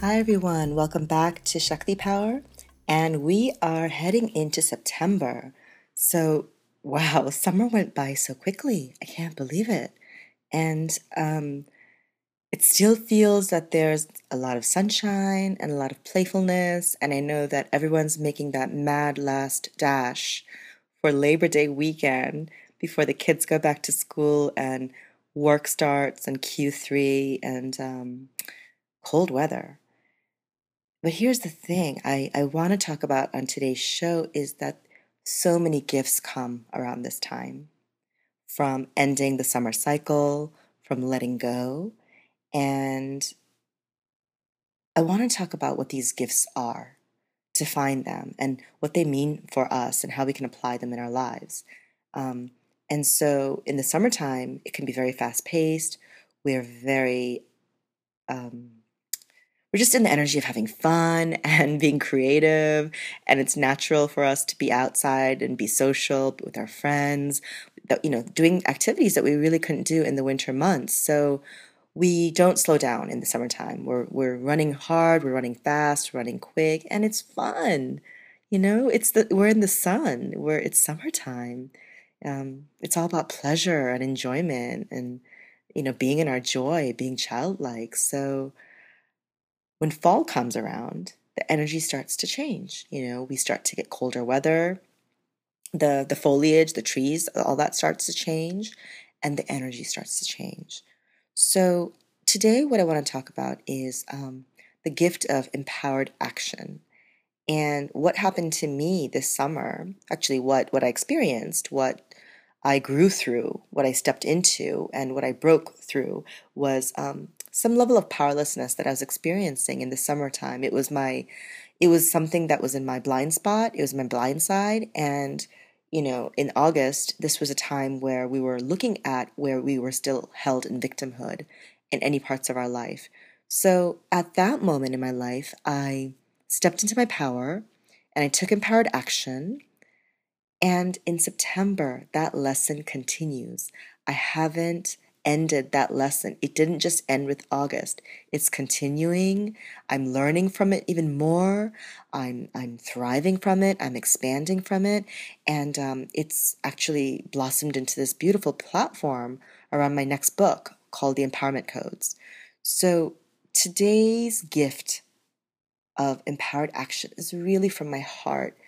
Hi everyone, welcome back to Shakti Power, and we are heading into September. So, wow, summer went by so quickly. I can't believe it. And it still feels that there's a lot of sunshine and a lot of playfulness, and I know that everyone's making that mad last dash for Labor Day weekend before the kids go back to school and work starts and Q3 and cold weather. But here's the thing I want to talk about on today's show is that so many gifts come around this time, from ending the summer cycle, from letting go, and I want to talk about what these gifts are, define them, and what they mean for us and how we can apply them in our lives. And so in the summertime, it can be very fast-paced. We're very we're just in the energy of having fun and being creative, and it's natural for us to be outside and be social with our friends, you know, doing activities that we really couldn't do in the winter months. So we don't slow down in the summertime. We're running hard, we're running fast, we're running quick, and it's fun. You know, we're in the sun. It's summertime. It's all about pleasure and enjoyment, and you know, being in our joy, being childlike. So when fall comes around, the energy starts to change. You know, we start to get colder weather, the foliage, the trees, all that starts to change, and the energy starts to change. So today what I want to talk about is the gift of empowered action. And what happened to me this summer, actually what I experienced, what I grew through, what I stepped into, and what I broke through was some level of powerlessness that I was experiencing in the summertime. It was something that was in my blind spot. It was my blind side. And, you know, in August, this was a time where we were looking at where we were still held in victimhood in any parts of our life. So at that moment in my life, I stepped into my power and I took empowered action. And in September, that lesson continues. I haven't ended that lesson. It didn't just end with August. It's continuing. I'm learning from it even more. I'm thriving from it. I'm expanding from it. And it's actually blossomed into this beautiful platform around my next book called The Empowerment Codes. So today's gift of empowered action is really from my heart.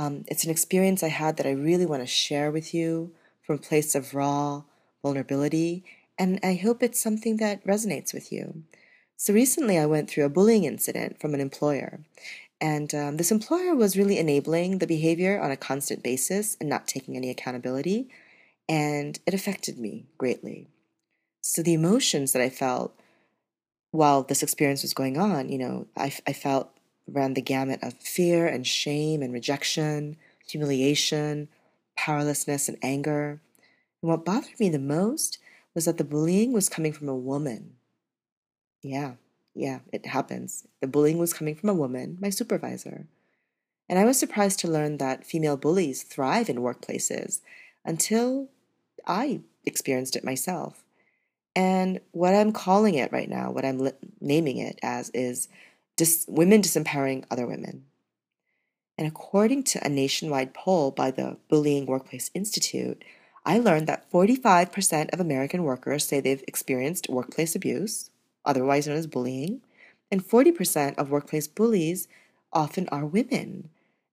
It's an experience I had that I really want to share with you from a place of raw vulnerability, and I hope it's something that resonates with you. So recently I went through a bullying incident from an employer, and this employer was really enabling the behavior on a constant basis and not taking any accountability, and it affected me greatly. So the emotions that I felt while this experience was going on, you know, I felt ran the gamut of fear and shame and rejection, humiliation, powerlessness and anger. And what bothered me the most was that the bullying was coming from a woman. Yeah, it happens. The bullying was coming from a woman, my supervisor. And I was surprised to learn that female bullies thrive in workplaces until I experienced it myself. And what I'm calling it right now, what I'm naming it as, is women disempowering other women. And according to a nationwide poll by the Bullying Workplace Institute, I learned that 45% of American workers say they've experienced workplace abuse, otherwise known as bullying, and 40% of workplace bullies often are women.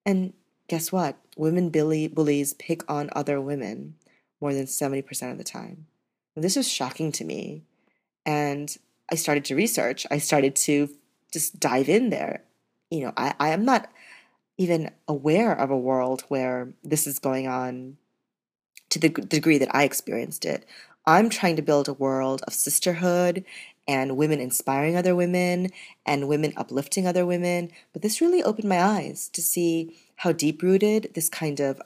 And guess what? Women bullies pick on other women more than 70% of the time. And this was shocking to me. And I started to research. I started to just dive in there. You know, I am not even aware of a world where this is going on to the degree that I experienced it. I'm trying to build a world of sisterhood and women inspiring other women and women uplifting other women. But this really opened my eyes to see how deep-rooted this kind of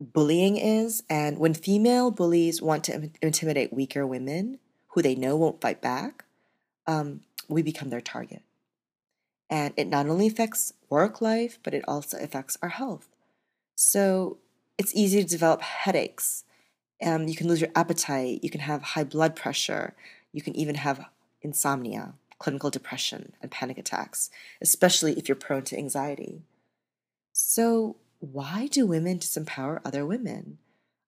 bullying is. And when female bullies want to intimidate weaker women who they know won't fight back, we become their target. And it not only affects work life, but it also affects our health. So it's easy to develop headaches. You can lose your appetite. You can have high blood pressure. You can even have insomnia, clinical depression, and panic attacks, especially if you're prone to anxiety. So why do women disempower other women?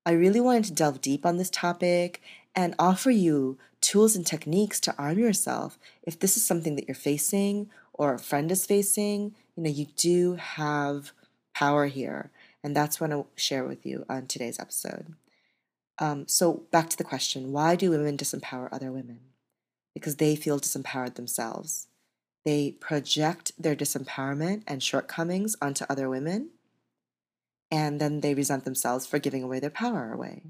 I really wanted to delve deep on this topic and offer you tools and techniques to arm yourself if this is something that you're facing or a friend is facing. You know, you do have power here, and that's what I'll share with you on today's episode. So back to the question, why do women disempower other women? Because they feel disempowered themselves. They project their disempowerment and shortcomings onto other women, and then they resent themselves for giving away their power away.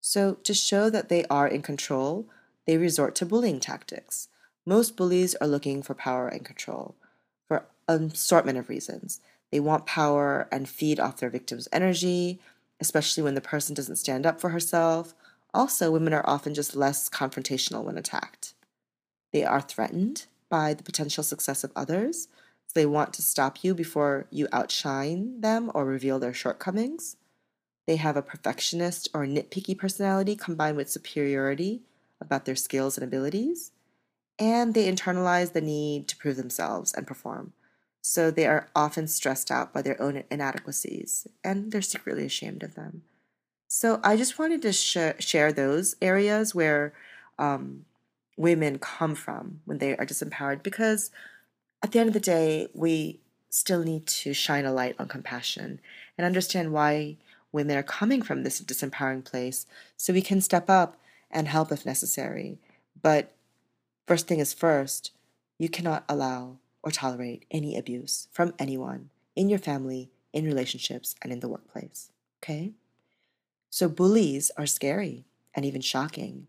So to show that they are in control, they resort to bullying tactics. Most bullies are looking for power and control for an assortment of reasons. They want power and feed off their victim's energy, especially when the person doesn't stand up for herself. Also, women are often just less confrontational when attacked. They are threatened by the potential success of others, so they want to stop you before you outshine them or reveal their shortcomings. They have a perfectionist or nitpicky personality combined with superiority about their skills and abilities. And they internalize the need to prove themselves and perform. So they are often stressed out by their own inadequacies, and they're secretly ashamed of them. So I just wanted to share those areas where women come from when they are disempowered, because at the end of the day, we still need to shine a light on compassion and understand why women are coming from this disempowering place so we can step up and help if necessary. But first thing is first, you cannot allow or tolerate any abuse from anyone in your family, in relationships, and in the workplace, okay? So bullies are scary and even shocking,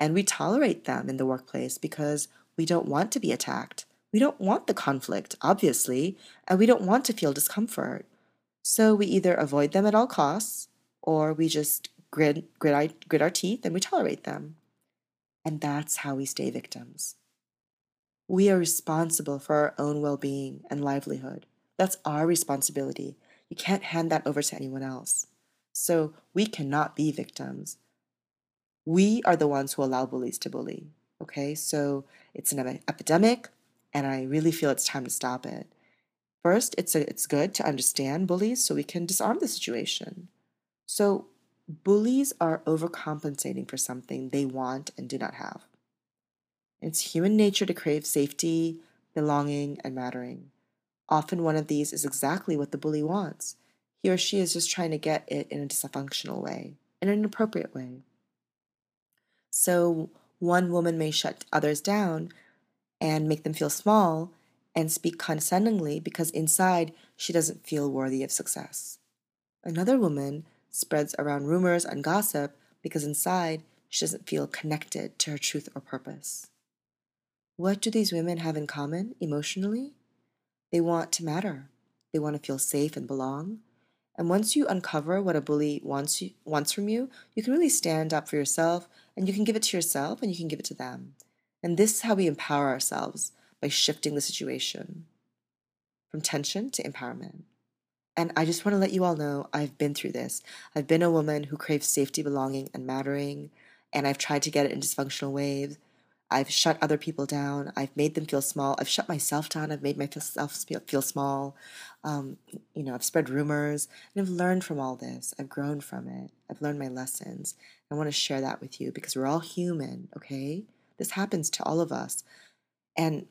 and we tolerate them in the workplace because we don't want to be attacked. We don't want the conflict, obviously, and we don't want to feel discomfort. So we either avoid them at all costs, or we just grit our teeth and we tolerate them. And that's how we stay victims. We are responsible for our own well-being and livelihood. That's our responsibility. You can't hand that over to anyone else. So we cannot be victims. We are the ones who allow bullies to bully. Okay, so it's an epidemic, and I really feel it's time to stop it. First, it's good to understand bullies so we can disarm the situation. So bullies are overcompensating for something they want and do not have. It's human nature to crave safety, belonging, and mattering. Often one of these is exactly what the bully wants. He or she is just trying to get it in a dysfunctional way, in an inappropriate way. So one woman may shut others down and make them feel small and speak condescendingly because inside she doesn't feel worthy of success. Another woman spreads around rumors and gossip because inside she doesn't feel connected to her truth or purpose. What do these women have in common emotionally? They want to matter. They want to feel safe and belong. And once you uncover what a bully wants from you, you can really stand up for yourself, and you can give it to yourself, and you can give it to them. And this is how we empower ourselves, by shifting the situation from tension to empowerment. And I just want to let you all know I've been through this. I've been a woman who craves safety, belonging, and mattering, and I've tried to get it in dysfunctional ways. I've shut other people down. I've made them feel small. I've shut myself down. I've made myself feel small. I've spread rumors, and I've learned from all this. I've grown from it. I've learned my lessons. I want to share that with you because we're all human, okay? This happens to all of us. And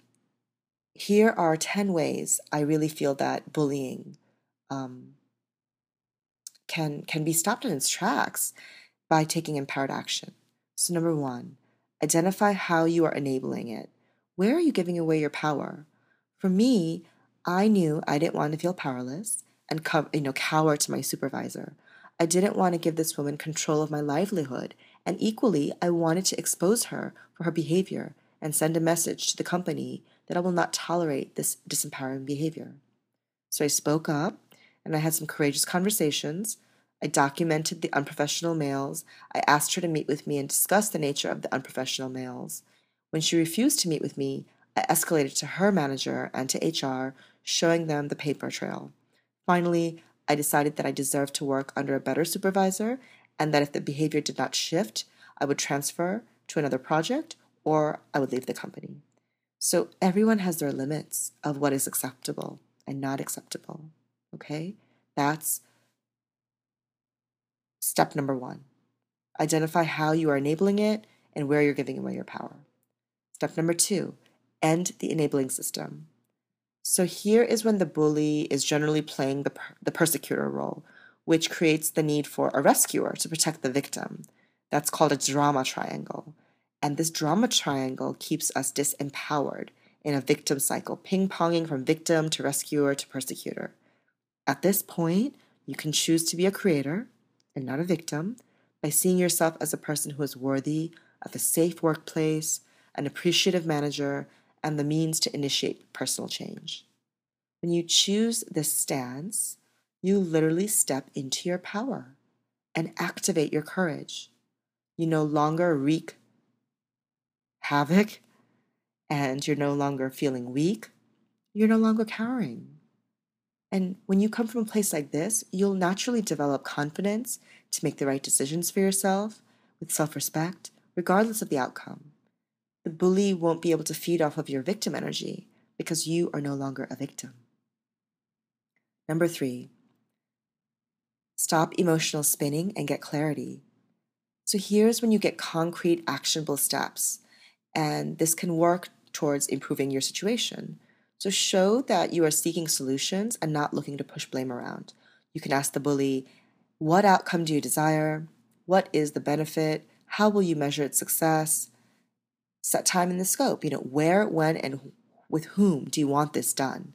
here are 10 ways I really feel that bullying can be stopped in its tracks by taking empowered action. So number one, identify how you are enabling it. Where are you giving away your power? For me, I knew I didn't want to feel powerless and cower to my supervisor. I didn't want to give this woman control of my livelihood And equally, I wanted to expose her for her behavior and send a message to the company that I will not tolerate this disempowering behavior. So I spoke up, and I had some courageous conversations. I documented the unprofessional males. I asked her to meet with me and discuss the nature of the unprofessional males. When she refused to meet with me, I escalated to her manager and to HR, showing them the paper trail. Finally, I decided that I deserved to work under a better supervisor and that if the behavior did not shift, I would transfer to another project or I would leave the company. So everyone has their limits of what is acceptable and not acceptable, okay? That's step number one. Identify how you are enabling it and where you're giving away your power. Step number two, end the enabling system. So here is when the bully is generally playing the persecutor role, which creates the need for a rescuer to protect the victim. That's called a drama triangle. And this drama triangle keeps us disempowered in a victim cycle, ping-ponging from victim to rescuer to persecutor. At this point, you can choose to be a creator and not a victim by seeing yourself as a person who is worthy of a safe workplace, an appreciative manager, and the means to initiate personal change. When you choose this stance, you literally step into your power and activate your courage. You no longer wreak havoc, and you're no longer feeling weak. You're no longer cowering. And when you come from a place like this, you'll naturally develop confidence to make the right decisions for yourself with self-respect, regardless of the outcome. The bully won't be able to feed off of your victim energy because you are no longer a victim. Number three, stop emotional spinning and get clarity. So here's when you get concrete, actionable steps, and this can work towards improving your situation. So show that you are seeking solutions and not looking to push blame around. You can ask the bully, what outcome do you desire? What is the benefit? How will you measure its success? Set time in the scope. Where, when, and with whom do you want this done?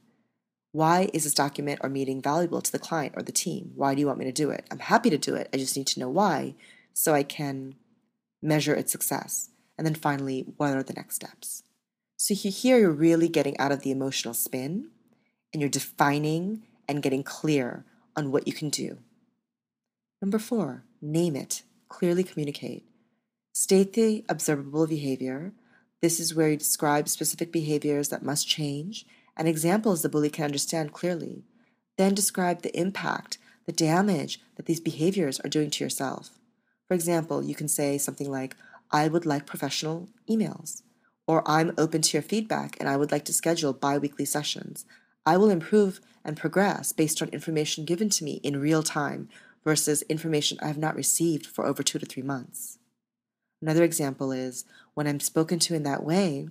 Why is this document or meeting valuable to the client or the team? Why do you want me to do it? I'm happy to do it. I just need to know why so I can measure its success. And then finally, what are the next steps? So here you're really getting out of the emotional spin and you're defining and getting clear on what you can do. Number four, name it. Clearly communicate. State the observable behavior. This is where you describe specific behaviors that must change and examples the bully can understand clearly. Then describe the impact, the damage that these behaviors are doing to yourself. For example, you can say something like, I would like professional emails, or I'm open to your feedback and I would like to schedule bi-weekly sessions. I will improve and progress based on information given to me in real time versus information I have not received for over 2 to 3 months. Another example is when I'm spoken to in that way,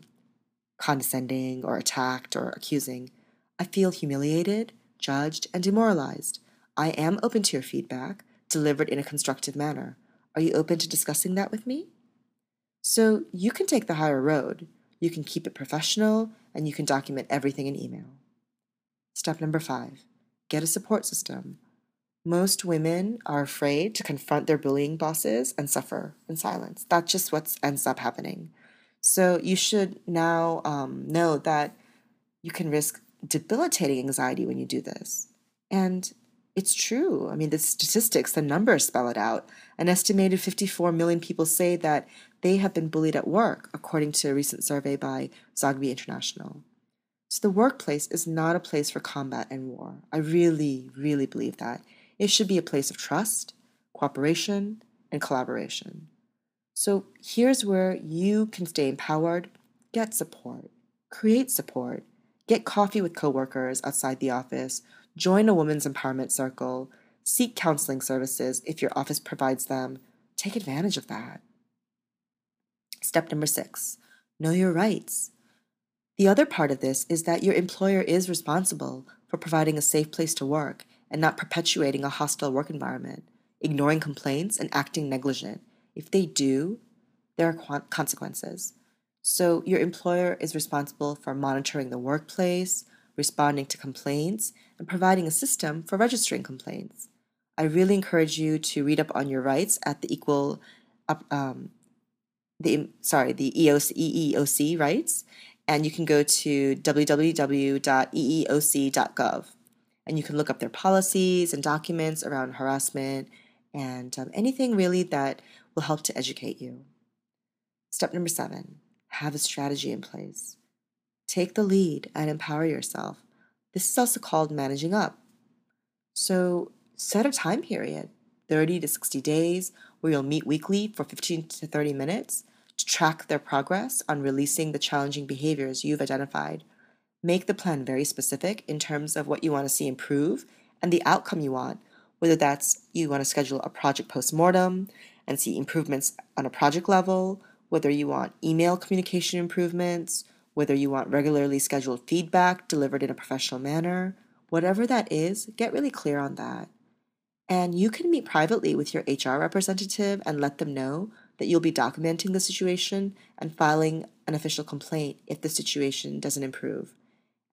condescending or attacked or accusing, I feel humiliated, judged, and demoralized. I am open to your feedback, delivered in a constructive manner. Are you open to discussing that with me? So you can take the higher road. You can keep it professional, and you can document everything in email. Step number five, get a support system. Most women are afraid to confront their bullying bosses and suffer in silence. That's just what ends up happening. So you should now know that you can risk debilitating anxiety when you do this. And it's true. The statistics, the numbers spell it out. An estimated 54 million people say that they have been bullied at work, according to a recent survey by Zogby International. So the workplace is not a place for combat and war. I really, really believe that. It should be a place of trust, cooperation, and collaboration. So here's where you can stay empowered, get support, create support, get coffee with coworkers outside the office, join a women's empowerment circle, seek counseling services if your office provides them. Take advantage of that. Step number six, know your rights. The other part of this is that your employer is responsible for providing a safe place to work and not perpetuating a hostile work environment, ignoring complaints, and acting negligent. If they do, there are consequences. So your employer is responsible for monitoring the workplace, responding to complaints, and providing a system for registering complaints. I really encourage you to read up on your rights at the Equal the EEOC rights, and you can go to www.eeoc.gov, and you can look up their policies and documents around harassment and anything really that will help to educate you. Step number 7, have a strategy in place. Take the lead and empower yourself. This is also called managing up. So set a time period, 30 to 60 days, where you'll meet weekly for 15 to 30 minutes to track their progress on releasing the challenging behaviors you've identified. Make the plan very specific in terms of what you want to see improve and the outcome you want, whether that's you want to schedule a project postmortem and see improvements on a project level, whether you want email communication improvements, whether you want regularly scheduled feedback delivered in a professional manner. Whatever that is, get really clear on that. And you can meet privately with your HR representative and let them know that you'll be documenting the situation and filing an official complaint if the situation doesn't improve.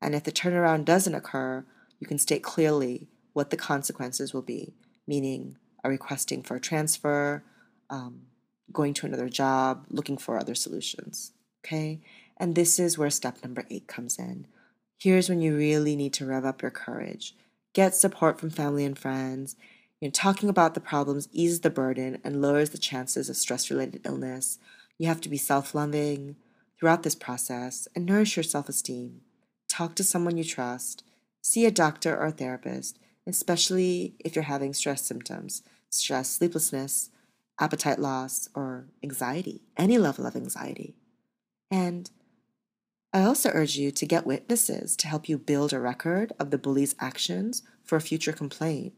And if the turnaround doesn't occur, you can state clearly what the consequences will be, meaning a requesting for a transfer, going to another job, looking for other solutions, okay? And this is where step number 8 comes in. Here's when you really need to rev up your courage. Get support from family and friends. You know, talking about the problems eases the burden and lowers the chances of stress-related illness. You have to be self-loving throughout this process and nourish your self-esteem. Talk to someone you trust. See a doctor or a therapist, especially if you're having stress symptoms, stress, sleeplessness, appetite loss, or anxiety, any level of anxiety. And I also urge you to get witnesses to help you build a record of the bully's actions for a future complaint.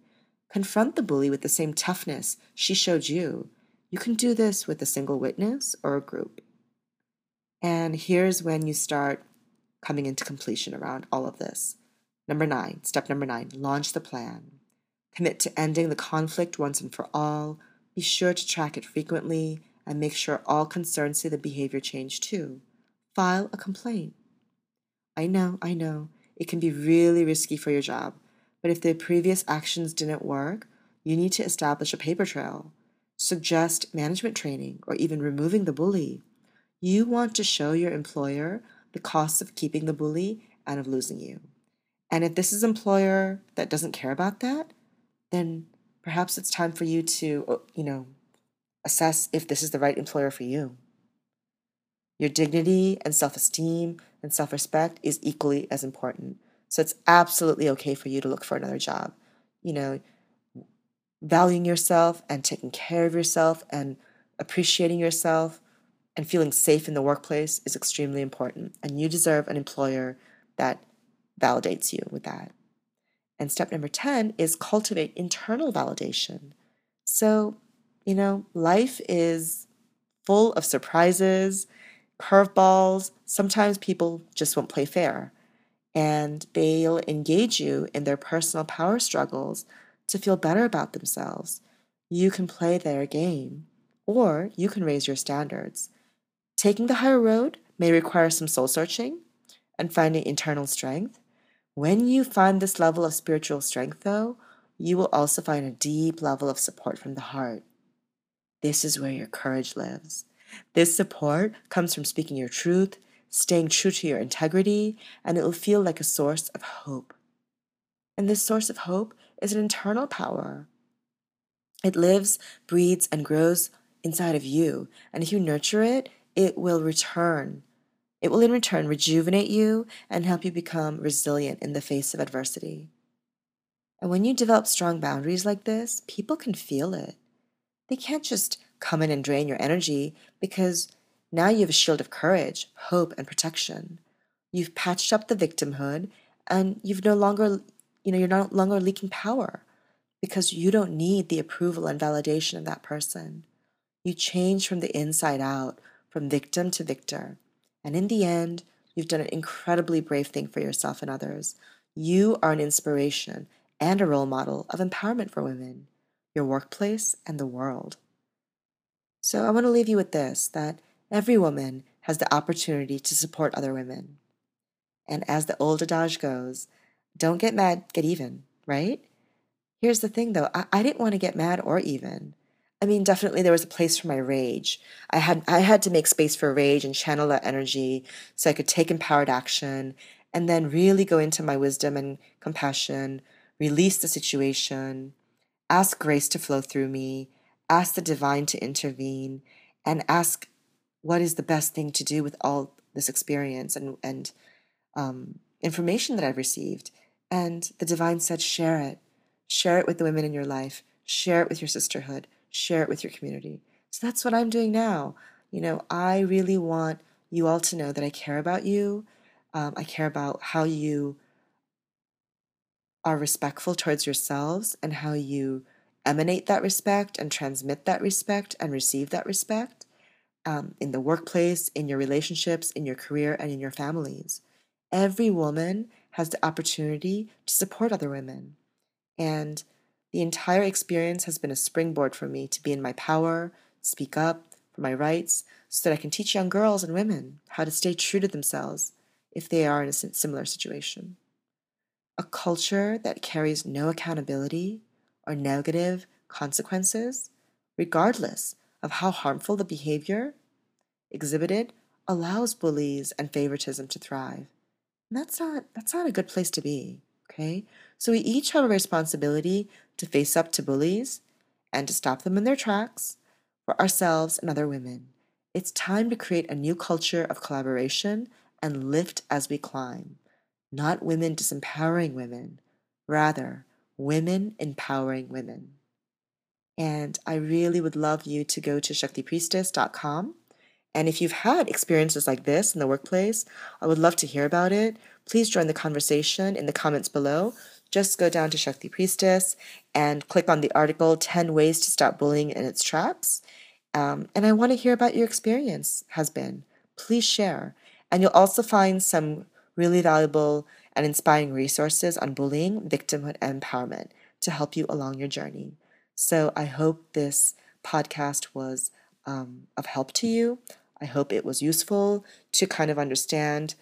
Confront the bully with the same toughness she showed you. You can do this with a single witness or a group. And here's when you start coming into completion around all of this. Step number 9, launch the plan. Commit to ending the conflict once and for all. Be sure to track it frequently and make sure all concerned see the behavior change too. File a complaint. I know, it can be really risky for your job, but if the previous actions didn't work, you need to establish a paper trail. Suggest management training or even removing the bully. You want to show your employer the costs of keeping the bully and of losing you. And if this is an employer that doesn't care about that, then perhaps it's time for you to, assess if this is the right employer for you. Your dignity and self-esteem and self-respect is equally as important. So it's absolutely okay for you to look for another job. Valuing yourself and taking care of yourself and appreciating yourself and feeling safe in the workplace is extremely important. And you deserve an employer that validates you with that. And step number 10 is cultivate internal validation. So, life is full of surprises, curveballs. Sometimes people just won't play fair, and they'll engage you in their personal power struggles to feel better about themselves. You can play their game, or you can raise your standards. Taking the higher road may require some soul searching and finding internal strength. When you find this level of spiritual strength, though, you will also find a deep level of support from the heart. This is where your courage lives. This support comes from speaking your truth, staying true to your integrity, and it will feel like a source of hope. And this source of hope is an internal power. It lives, breathes, and grows inside of you. And if you nurture it, it will return. It will in return rejuvenate you and help you become resilient in the face of adversity. And when you develop strong boundaries like this, people can feel it. They can't just come in and drain your energy, because now you have a shield of courage, hope, and protection. You've patched up the victimhood, and you're no longer leaking power, because you don't need the approval and validation of that person. You change from the inside out, from victim to victor. And in the end, you've done an incredibly brave thing for yourself and others. You are an inspiration and a role model of empowerment for women, your workplace, and the world. So I want to leave you with this, that every woman has the opportunity to support other women. And as the old adage goes, don't get mad, get even, right? Here's the thing, though. I didn't want to get mad or even. I mean, definitely there was a place for my rage. I had to make space for rage and channel that energy so I could take empowered action and then really go into my wisdom and compassion, release the situation, ask grace to flow through me, ask the divine to intervene, and ask what is the best thing to do with all this experience and information that I've received. And the divine said, share it. Share it with the women in your life. Share it with your sisterhood. Share it with your community. So that's what I'm doing now. You know, I really want you all to know that I care about you. I care about how you are respectful towards yourselves and how you emanate that respect and transmit that respect and receive that respect in the workplace, in your relationships, in your career, and in your families. Every woman has the opportunity to support other women. And the entire experience has been a springboard for me to be in my power, speak up for my rights, so that I can teach young girls and women how to stay true to themselves if they are in a similar situation. A culture that carries no accountability or negative consequences, regardless of how harmful the behavior exhibited, allows bullies and favoritism to thrive. And that's not a good place to be, okay? So we each have a responsibility to face up to bullies and to stop them in their tracks for ourselves and other women. It's time to create a new culture of collaboration and lift as we climb. Not women disempowering women, rather women empowering women. And I really would love you to go to ShaktiPriestess.com. And if you've had experiences like this in the workplace, I would love to hear about it. Please join the conversation in the comments below. Just go down to Shakti Priestess and click on the article, 10 Ways to Stop Bullying in Its Traps. And I want to hear about your experience has been. Please share. And you'll also find some really valuable and inspiring resources on bullying, victimhood, and empowerment to help you along your journey. So I hope this podcast was of help to you. I hope it was useful to kind of understand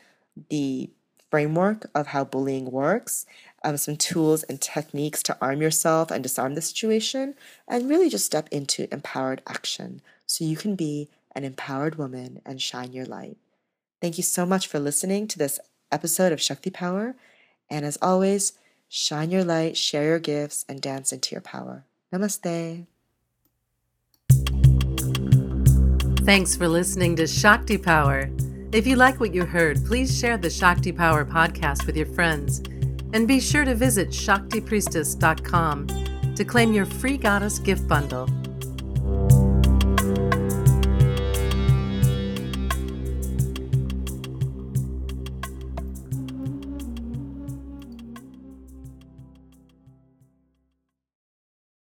the framework of how bullying works, some tools and techniques to arm yourself and disarm the situation, and really just step into empowered action so you can be an empowered woman and shine your light. Thank you so much for listening to this episode of Shakti Power. And as always, shine your light, share your gifts, and dance into your power. Namaste. Thanks for listening to Shakti Power. If you like what you heard, please share the Shakti Power podcast with your friends. And be sure to visit ShaktiPriestess.com to claim your free goddess gift bundle.